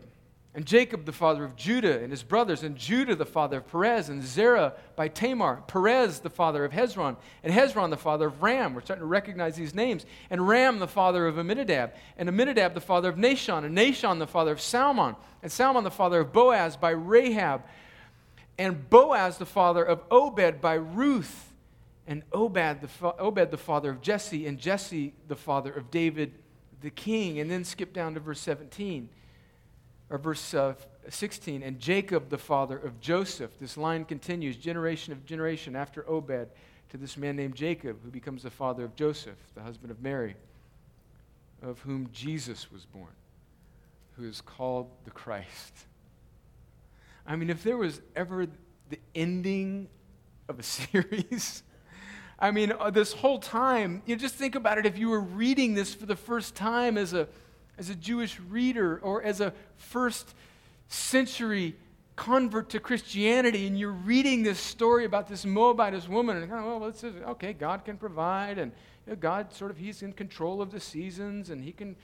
And Jacob, the father of Judah and his brothers, and Judah, the father of Perez, and Zerah by Tamar, Perez, the father of Hezron, and Hezron, the father of Ram. We're starting to recognize these names. And Ram, the father of Amminadab, and Amminadab, the father of Nahshon, and Nahshon, the father of Salmon, and Salmon, the father of Boaz by Rahab, and Boaz, the father of Obed by Ruth, and Obed, the, fa- Obed, the father of Jesse, and Jesse, the father of David, the king. And then skip down to verse seventeen. Or verse uh, sixteen, and Jacob, the father of Joseph. This line continues generation of generation after Obed to this man named Jacob, who becomes the father of Joseph, the husband of Mary, of whom Jesus was born, who is called the Christ. I mean, if there was ever the ending of a series, I mean, this whole time, you just think about it, if you were reading this for the first time as a as a Jewish reader or as a first century convert to Christianity, and you're reading this story about this Moabitess woman, and kind of, well, well, it's just, okay, God can provide, and you know, God sort of, he's in control of the seasons, and he can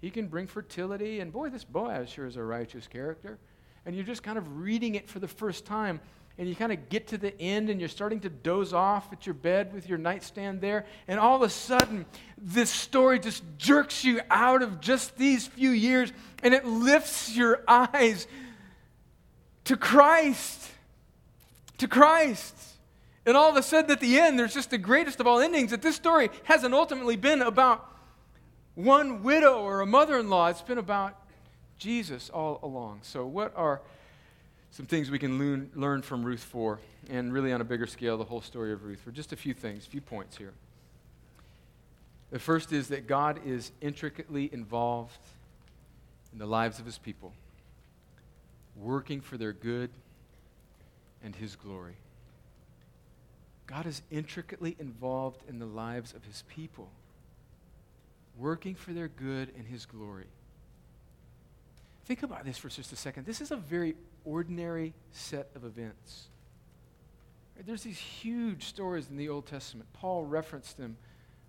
he can bring fertility, and boy, this Boaz sure is a righteous character. And you're just kind of reading it for the first time, and you kind of get to the end, and you're starting to doze off at your bed with your nightstand there, and all of a sudden, this story just jerks you out of just these few years, and it lifts your eyes to Christ, to Christ. And all of a sudden, at the end, there's just the greatest of all endings, that this story hasn't ultimately been about one widow or a mother-in-law. It's been about Jesus all along. So what are some things we can learn, learn from Ruth four, and really on a bigger scale, the whole story of Ruth, for just a few things, a few points here. The first is that God is intricately involved in the lives of his people, working for their good and his glory. God is intricately involved in the lives of his people, working for their good and his glory. Think about this for just a second. This is a very ordinary set of events. There's these huge stories in the Old Testament. Paul referenced them,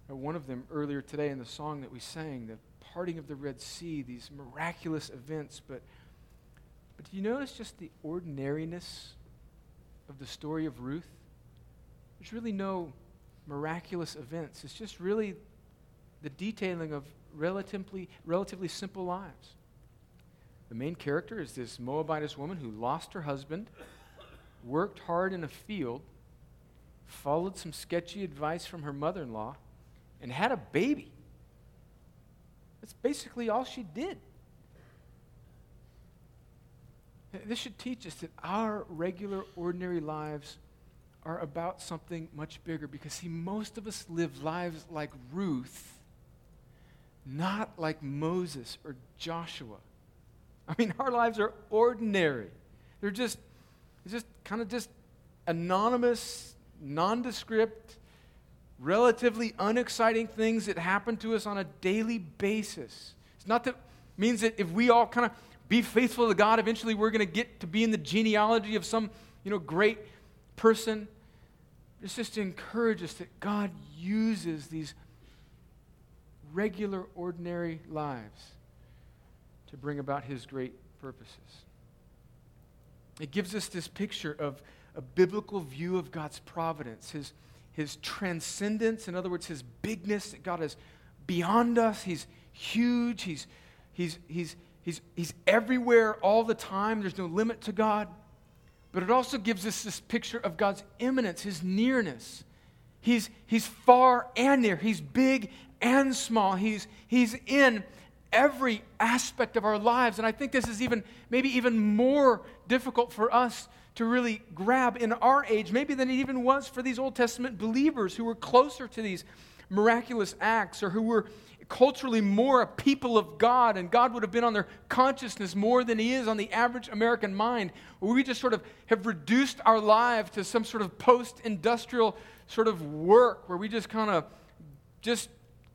or one of them earlier today in the song that we sang, the parting of the Red Sea, these miraculous events. But, but do you notice just the ordinariness of the story of Ruth? There's really no miraculous events. It's just really the detailing of relatively, relatively simple lives. The main character is this Moabitess woman who lost her husband, worked hard in a field, followed some sketchy advice from her mother-in-law, and had a baby. That's basically all she did. This should teach us that our regular, ordinary lives are about something much bigger, because, see, most of us live lives like Ruth, not like Moses or Joshua. I mean, our lives are ordinary. They're just, just kind of just anonymous, nondescript, relatively unexciting things that happen to us on a daily basis. It's not that means that if we all kind of be faithful to God, eventually we're going to get to be in the genealogy of some, you know, great person. It's just to encourage us that God uses these regular, ordinary lives to bring about His great purposes. It gives us this picture of a biblical view of God's providence, His His transcendence, in other words, His bigness, that God is beyond us. He's huge. He's He's He's He's He's everywhere all the time. There's no limit to God. But it also gives us this picture of God's imminence, His nearness. He's He's far and near. He's big and small. He's He's in every aspect of our lives. And I think this is even maybe even more difficult for us to really grab in our age, maybe than it even was for these Old Testament believers who were closer to these miraculous acts, or who were culturally more a people of God, and God would have been on their consciousness more than He is on the average American mind. We just sort of have reduced our life to some sort of post-industrial sort of work where we just kind of just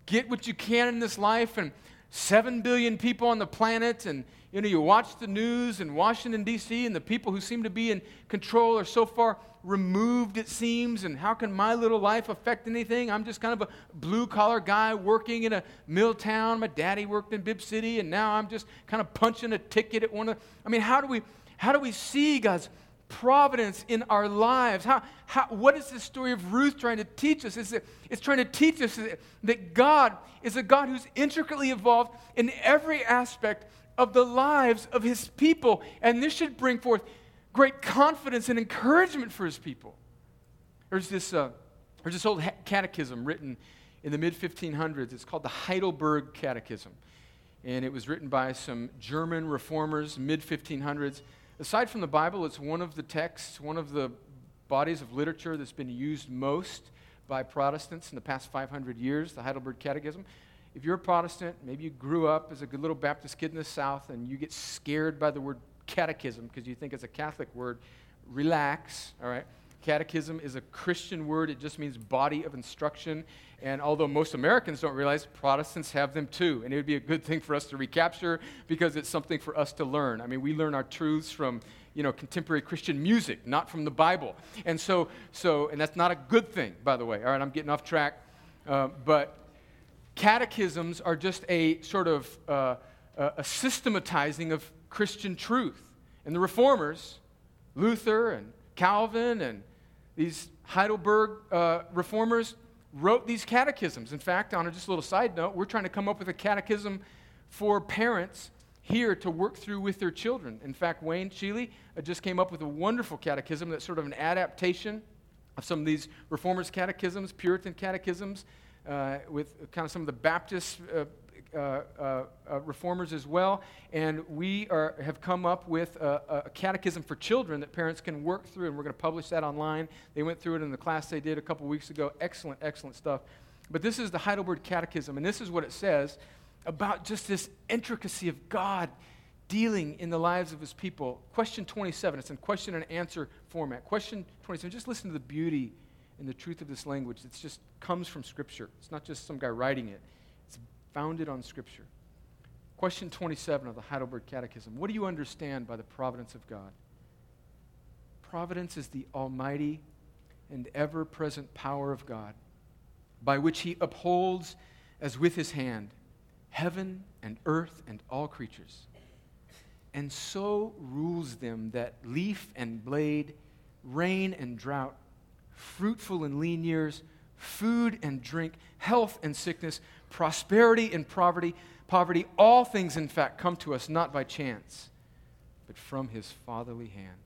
get what you can in this life, and seven billion people on the planet, and you know, you watch the news in Washington, D C, and the people who seem to be in control are so far removed, it seems, and how can my little life affect anything? I'm just kind of a blue-collar guy working in a mill town. My daddy worked in Bib City, and now I'm just kind of punching a ticket at one of... I mean, how do we how do we see God's providence in our lives? How, how, what is the story of Ruth trying to teach us? It's, it's trying to teach us that, that God is a God who's intricately involved in every aspect of the lives of His people. And this should bring forth great confidence and encouragement for His people. There's this, uh, there's this old catechism written in the mid fifteen hundreds. It's called the Heidelberg Catechism. And it was written by some German reformers, mid fifteen hundreds. Aside from the Bible, it's one of the texts, one of the bodies of literature that's been used most by Protestants in the past five hundred years, the Heidelberg Catechism. If you're a Protestant, maybe you grew up as a good little Baptist kid in the South, and you get scared by the word catechism because you think it's a Catholic word. Relax, all right? Catechism is a Christian word. It just means body of instruction. And although most Americans don't realize, Protestants have them too. And it would be a good thing for us to recapture because it's something for us to learn. I mean, we learn our truths from, you know, contemporary Christian music, not from the Bible. And so, so, and that's not a good thing, by the way. All right, I'm getting off track. Uh, but catechisms are just a sort of uh, a systematizing of Christian truth. And the reformers, Luther and Calvin and these Heidelberg uh, reformers wrote these catechisms. In fact, on a just a little side note, we're trying to come up with a catechism for parents here to work through with their children. In fact, Wayne Shealy just came up with a wonderful catechism that's sort of an adaptation of some of these reformers' catechisms, Puritan catechisms, uh, with kind of some of the Baptist uh, Uh, uh, uh, reformers as well, and we are, have come up with a, a catechism for children that parents can work through, and we're going to publish that online. They went through it in the class they did a couple weeks ago. Excellent, excellent stuff. But this is the Heidelberg Catechism, and this is what it says about just this intricacy of God dealing in the lives of His people. Question twenty-seven, it's in question and answer format. Question twenty-seven, just listen to the beauty and the truth of this language. It just comes from Scripture. It's not just some guy writing it. Founded on Scripture. Question twenty-seven of the Heidelberg Catechism. What do you understand by the providence of God? Providence is the almighty and ever-present power of God, by which He upholds, as with His hand, heaven and earth and all creatures, and so rules them that leaf and blade, rain and drought, fruitful and lean years, food and drink, health and sickness, prosperity and poverty, poverty, all things, in fact, come to us not by chance, but from His fatherly hand.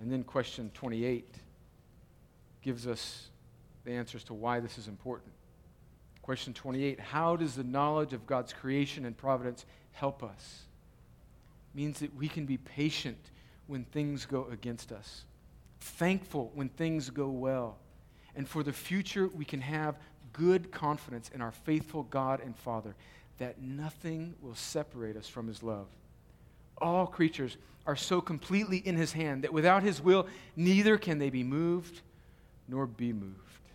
And then question twenty-eight gives us the answers to why this is important. Question twenty-eight, how does the knowledge of God's creation and providence help us? It means that we can be patient when things go against us, thankful when things go well, and for the future, we can have good confidence in our faithful God and Father that nothing will separate us from His love. All creatures are so completely in His hand that without His will, neither can they be moved nor be moved.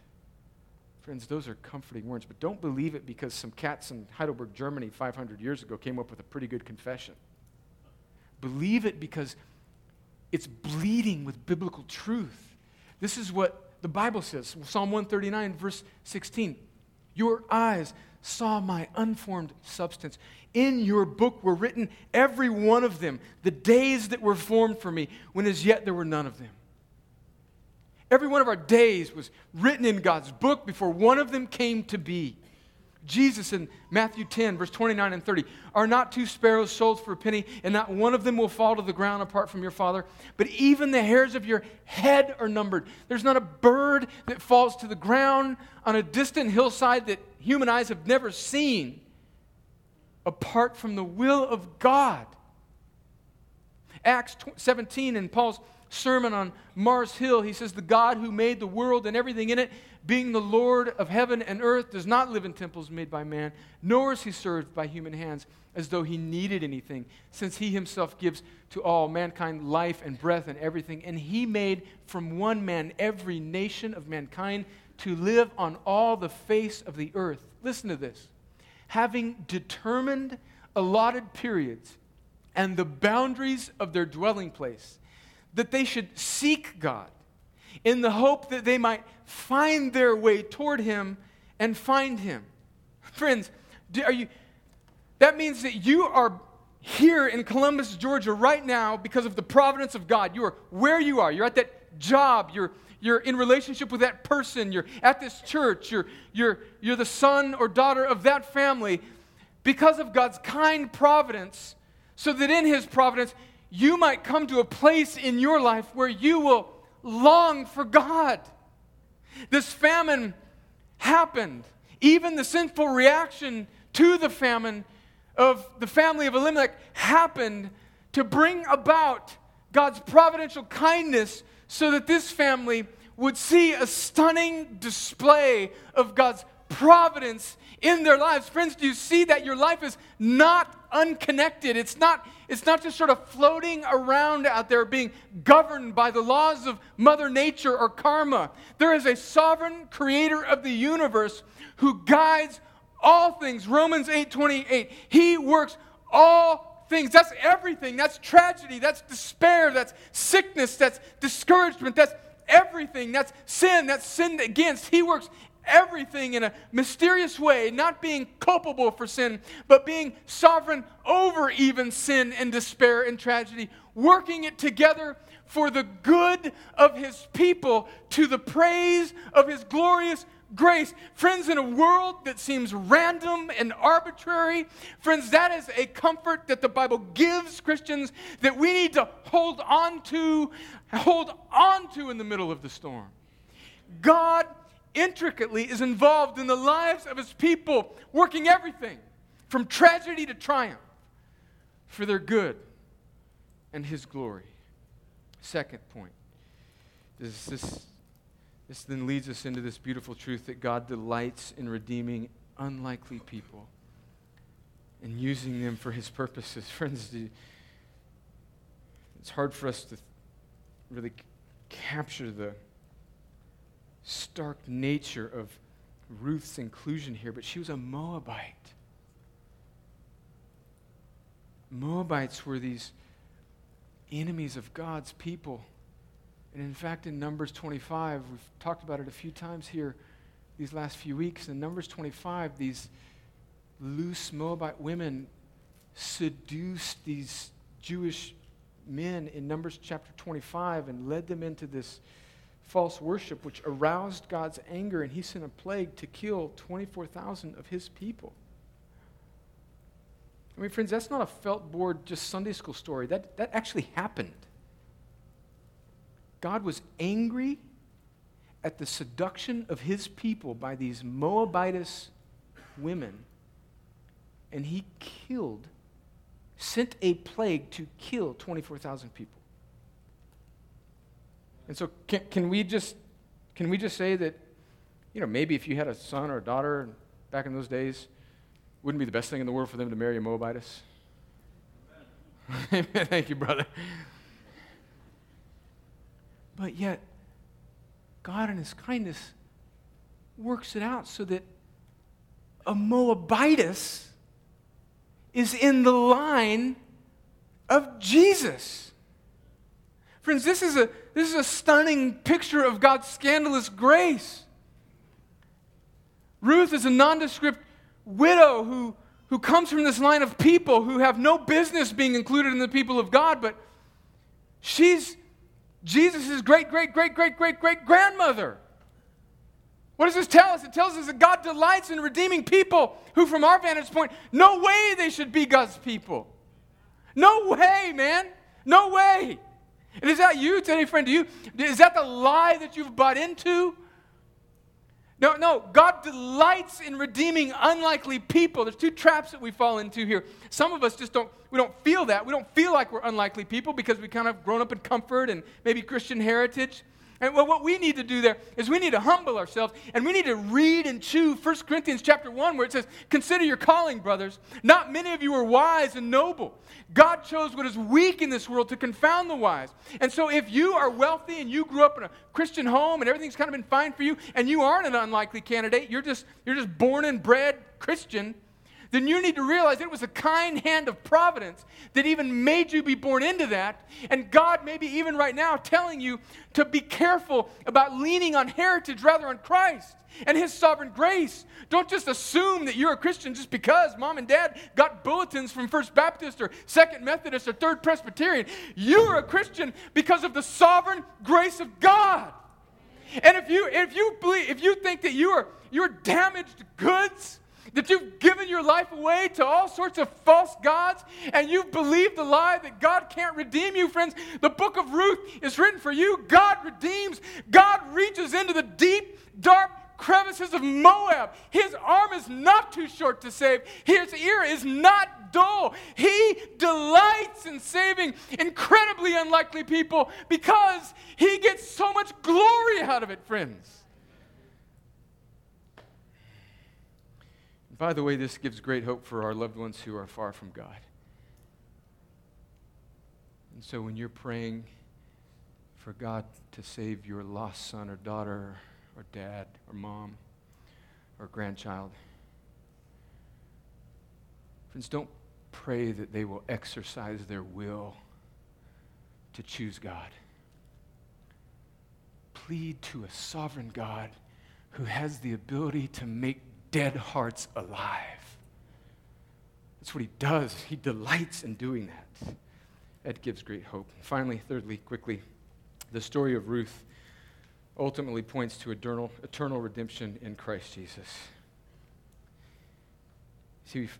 Friends, those are comforting words, but don't believe it because some cats in Heidelberg, Germany five hundred years ago came up with a pretty good confession. Believe it because it's bleeding with biblical truth. This is what the Bible says. Psalm one thirty-nine, verse sixteen. Your eyes saw my unformed substance. In your book were written every one of them, the days that were formed for me, when as yet there were none of them. Every one of our days was written in God's book before one of them came to be. Jesus in Matthew ten, verse twenty-nine and thirty, are not two sparrows sold for a penny, and not one of them will fall to the ground apart from your Father, but even the hairs of your head are numbered. There's not a bird that falls to the ground on a distant hillside that human eyes have never seen apart from the will of God. Acts seventeen, in Paul's sermon on Mars Hill, he says, the God who made the world and everything in it, being the Lord of heaven and earth, does not live in temples made by man, nor is he served by human hands as though he needed anything, since he himself gives to all mankind life and breath and everything. And he made from one man every nation of mankind to live on all the face of the earth. Listen to this. Having determined allotted periods and the boundaries of their dwelling place, that they should seek God in the hope that they might find their way toward Him and find Him. Friends, do, are you? That means that you are here in Columbus, Georgia right now because of the providence of God. You are where you are. You're at that job. You're, you're in relationship with that person. You're at this church. You're, you're, you're the son or daughter of that family because of God's kind providence, so that in His providence, you might come to a place in your life where you will long for God. This famine happened. Even the sinful reaction to the famine of the family of Elimelech happened to bring about God's providential kindness so that this family would see a stunning display of God's providence in their lives. Friends, do you see that your life is not unconnected? It's not, it's not just sort of floating around out there being governed by the laws of Mother Nature or karma. There is a sovereign creator of the universe who guides all things. Romans eight twenty-eight. He works all things. That's everything. That's tragedy. That's despair. That's sickness. That's discouragement. That's everything. That's sin. That's sin against. He works everything in a mysterious way, not being culpable for sin, but being sovereign over even sin and despair and tragedy, working it together for the good of His people to the praise of His glorious grace. Friends, in a world that seems random and arbitrary, friends, that is a comfort that the Bible gives Christians that we need to hold on to, hold on to in the middle of the storm. God intricately is involved in the lives of His people, working everything from tragedy to triumph for their good and His glory. Second point, this, this, this then leads us into this beautiful truth that God delights in redeeming unlikely people and using them for His purposes. Friends, it's hard for us to really capture the stark nature of Ruth's inclusion here, but she was a Moabite. Moabites were these enemies of God's people. And in fact, in Numbers twenty-five, we've talked about it a few times here these last few weeks. In Numbers twenty-five, these loose Moabite women seduced these Jewish men in Numbers chapter twenty-five and led them into this false worship, which aroused God's anger, and He sent a plague to kill twenty-four thousand of His people. I mean, friends, that's not a felt board, just Sunday school story. That, that actually happened. God was angry at the seduction of His people by these Moabitess women, and He killed, sent a plague to kill twenty-four thousand people. And so can, can we just can we just say that, you know, maybe if you had a son or a daughter back in those days, it wouldn't be the best thing in the world for them to marry a Moabitess? Amen. Thank you, brother. But yet, God in His kindness works it out so that a Moabitess is in the line of Jesus. Friends, this is a this is a stunning picture of God's scandalous grace. Ruth is a nondescript widow who, who comes from this line of people who have no business being included in the people of God, but she's Jesus' great, great, great, great, great, great grandmother. What does this tell us? It tells us that God delights in redeeming people who, from our vantage point, no way they should be God's people. No way, man. No way. And is that you today, friend? Do you? Is that the lie that you've bought into? No, no. God delights in redeeming unlikely people. There's two traps that we fall into here. Some of us just don't, we don't feel that. We don't feel like we're unlikely people because we kind of grown up in comfort and maybe Christian heritage. And what we need to do there is we need to humble ourselves, and we need to read and chew First Corinthians chapter one, where it says, "Consider your calling, brothers. Not many of you are wise and noble. God chose what is weak in this world to confound the wise." And so if you are wealthy and you grew up in a Christian home and everything's kind of been fine for you, and you aren't an unlikely candidate, you're just, you're just born and bred Christian, then you need to realize it was a kind hand of providence that even made you be born into that. And God may be even right now telling you to be careful about leaning on heritage rather on Christ and His sovereign grace. Don't just assume that you're a Christian just because Mom and Dad got bulletins from First Baptist or Second Methodist or Third Presbyterian. You are a Christian because of the sovereign grace of God. And if you if you believe, if you think that you are you're damaged goods, that you've given your life away to all sorts of false gods, and you've believed the lie that God can't redeem you, friends, the book of Ruth is written for you. God redeems. God reaches into the deep, dark crevices of Moab. His arm is not too short to save. His ear is not dull. He delights in saving incredibly unlikely people because He gets so much glory out of it, friends. By the way, this gives great hope for our loved ones who are far from God. And so when you're praying for God to save your lost son or daughter or dad or mom or grandchild, friends, don't pray that they will exercise their will to choose God. Plead to a sovereign God who has the ability to make dead hearts alive. That's what He does. He delights in doing that. That gives great hope. And finally, thirdly, quickly, the story of Ruth ultimately points to eternal, eternal redemption in Christ Jesus. See, we've,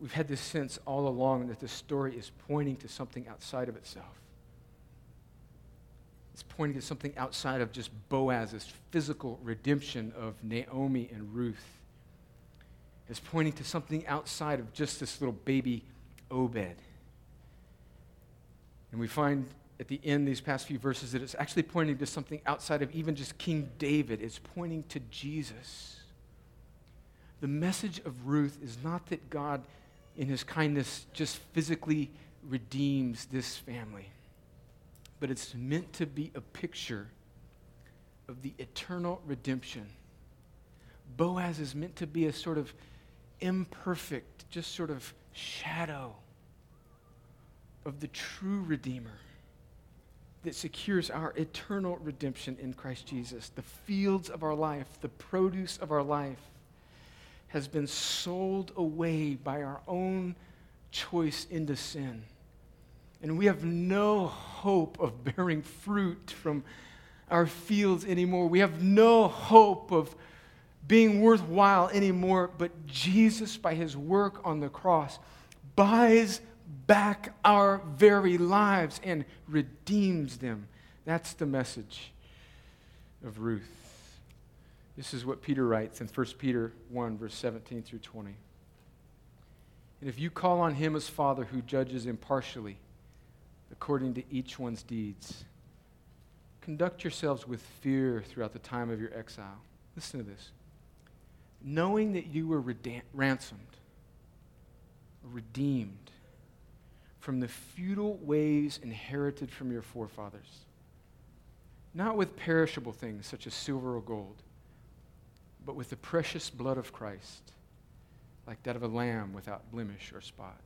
we've had this sense all along that this story is pointing to something outside of itself. It's pointing to something outside of just Boaz's physical redemption of Naomi and Ruth. It's pointing to something outside of just this little baby Obed. And we find at the end, these past few verses, that it's actually pointing to something outside of even just King David. It's pointing to Jesus. The message of Ruth is not that God, in His kindness, just physically redeems this family, but it's meant to be a picture of the eternal redemption. Boaz is meant to be a sort of imperfect, just sort of shadow of the true Redeemer that secures our eternal redemption in Christ Jesus. The fields of our life, the produce of our life, has been sold away by our own choice into sin. And we have no hope of bearing fruit from our fields anymore. We have no hope of being worthwhile anymore, but Jesus, by His work on the cross, buys back our very lives and redeems them. That's the message of Ruth. This is what Peter writes in First Peter one, verse seventeen through twenty. "And if you call on Him as Father who judges impartially according to each one's deeds, conduct yourselves with fear throughout the time of your exile." Listen to this. "Knowing that you were redam- ransomed, redeemed from the futile ways inherited from your forefathers, not with perishable things such as silver or gold, but with the precious blood of Christ, like that of a lamb without blemish or spot.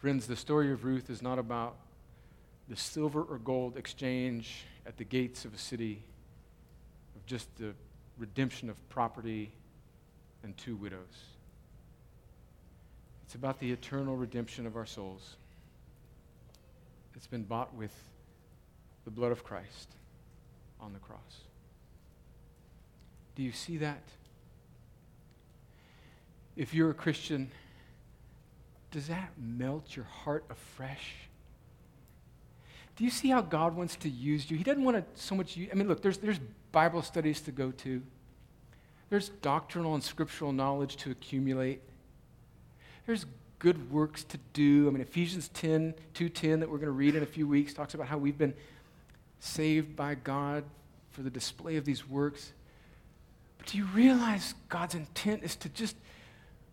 Friends, the story of Ruth is not about the silver or gold exchange at the gates of a city, of just the redemption of property and two widows. It's about the eternal redemption of our souls. It's been bought with the blood of Christ on the cross. Do you see that? If you're a Christian, does that melt your heart afresh? Do you see how God wants to use you? He doesn't want to so much use, I mean, look, there's, there's Bible studies to go to. There's doctrinal and scriptural knowledge to accumulate. There's good works to do. I mean, Ephesians ten, two ten that we're going to read in a few weeks talks about how we've been saved by God for the display of these works. But do you realize God's intent is to just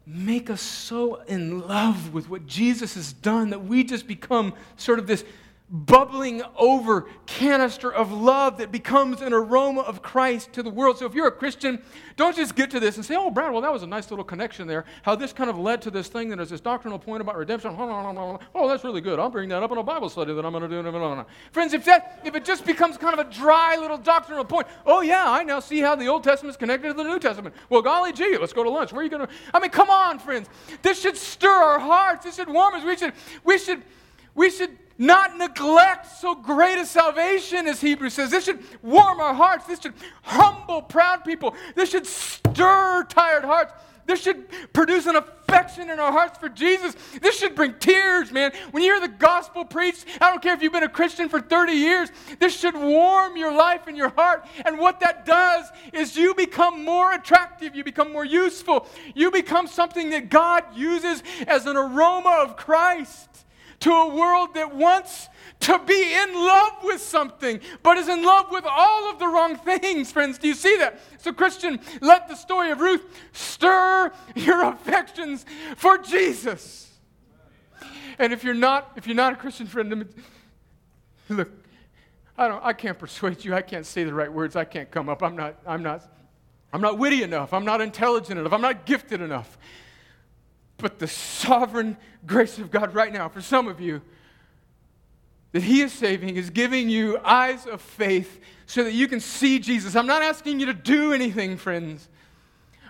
make us so in love with what Jesus has done that we just become sort of this bubbling over canister of love that becomes an aroma of Christ to the world. So if you're a Christian, don't just get to this and say, oh, Brad, well, that was a nice little connection there, how this kind of led to this thing, that there's this doctrinal point about redemption. Oh, that's really good. I'll bring that up in a Bible study that I'm going to do. Friends, if that, if it just becomes kind of a dry little doctrinal point, oh, yeah, I now see how the Old Testament is connected to the New Testament. Well, golly gee, let's go to lunch. Where are you going to? I mean, come on, friends. This should stir our hearts. This should warm us. We should, we should, we should, not neglect so great a salvation, as Hebrews says. This should warm our hearts. This should humble proud people. This should stir tired hearts. This should produce an affection in our hearts for Jesus. This should bring tears, man. When you hear the gospel preached, I don't care if you've been a Christian for thirty years, this should warm your life and your heart. And what that does is you become more attractive. You become more useful. You become something that God uses as an aroma of Christ to a world that wants to be in love with something, but is in love with all of the wrong things, friends. Do you see that? So, Christian, let the story of Ruth stir your affections for Jesus. And if you're not, if you're not a Christian, friend, look, I don't, I can't persuade you. I can't say the right words. I can't come up. I'm not, I'm not, I'm not witty enough. I'm not intelligent enough. I'm not gifted enough. But the sovereign grace of God right now, for some of you, that He is saving, is giving you eyes of faith so that you can see Jesus. I'm not asking you to do anything, friends.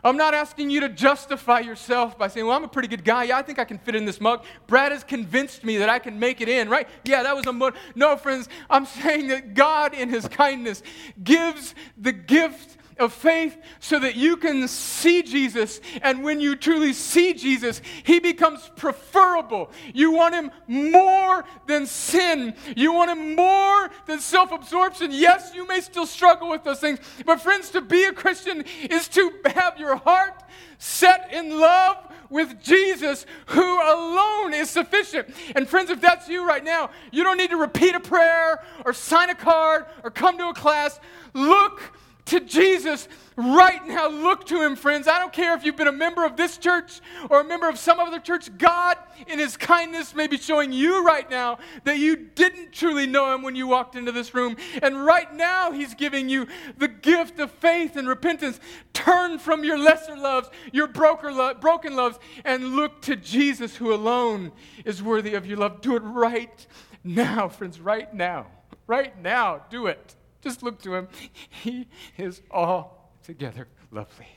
I'm not asking you to justify yourself by saying, well, I'm a pretty good guy. Yeah, I think I can fit in this mug. Brad has convinced me that I can make it in, right? Yeah, that was a mug. No, friends, I'm saying that God in His kindness gives the gift of faith so that you can see Jesus, and when you truly see Jesus, He becomes preferable. You want Him more than sin. You want Him more than self-absorption. Yes, you may still struggle with those things, but friends, to be a Christian is to have your heart set in love with Jesus, who alone is sufficient. And friends, if that's you right now, you don't need to repeat a prayer or sign a card or come to a class. Look to Jesus right now. Look to Him, friends. I don't care if you've been a member of this church or a member of some other church. God, in His kindness, may be showing you right now that you didn't truly know Him when you walked into this room. And right now, He's giving you the gift of faith and repentance. Turn from your lesser loves, your lo- broken loves, and look to Jesus, who alone is worthy of your love. Do it right now, friends, right now. Right now, do it. Just look to Him. He is all together lovely.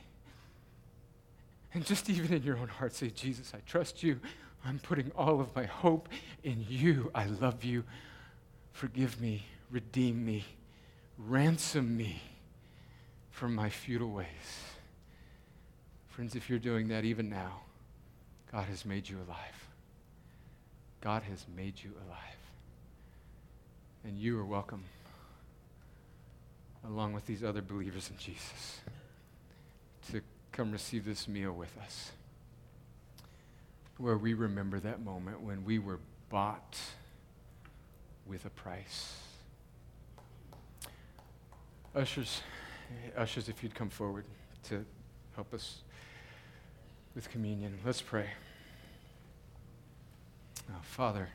And just even in your own heart, say, Jesus, I trust You. I'm putting all of my hope in You. I love You. Forgive me. Redeem me. Ransom me from my futile ways. Friends, if you're doing that even now, God has made you alive. God has made you alive. And you are welcome, along with these other believers in Jesus, to come receive this meal with us, where we remember that moment when we were bought with a price. Ushers, ushers, if you'd come forward to help us with communion. Let's pray. Oh, Father,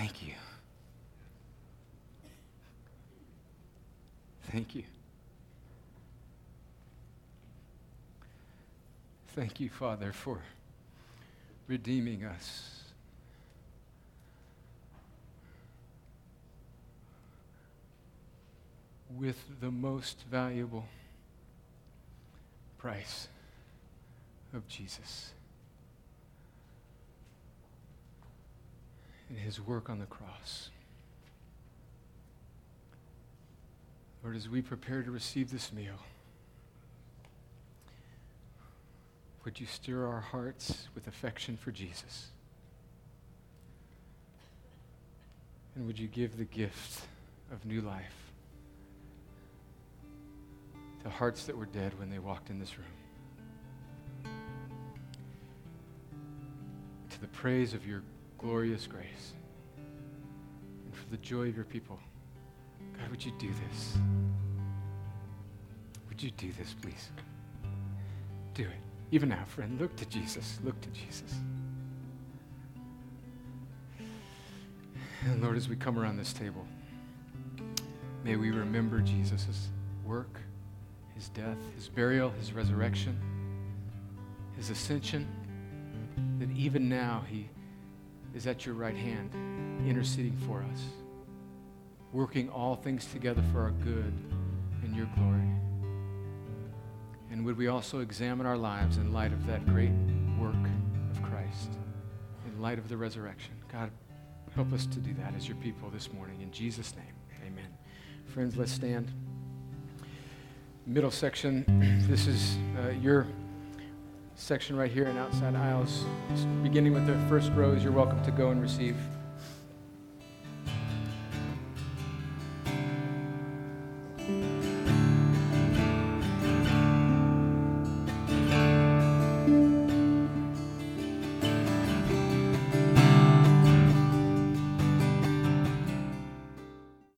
thank you. Thank you. Thank you, Father, for redeeming us. With the most valuable price of Jesus and his work on the cross. Lord, as we prepare to receive this meal, would you stir our hearts with affection for Jesus? And would you give the gift of new life to hearts that were dead when they walked in this room? To the praise of your glorious grace and for the joy of your people. God, would you do this? Would you do this, please? Do it. Even now, friend, look to Jesus. Look to Jesus. And Lord, as we come around this table, may we remember Jesus' work, his death, his burial, his resurrection, his ascension, that even now he is at your right hand, interceding for us, working all things together for our good and your glory. And would we also examine our lives in light of that great work of Christ, in light of the resurrection. God, help us to do that as your people this morning. In Jesus' name, amen. Friends, let's stand. Middle section, this is uh, your section right here in outside aisles. Beginning with the first rows, you're welcome to go and receive.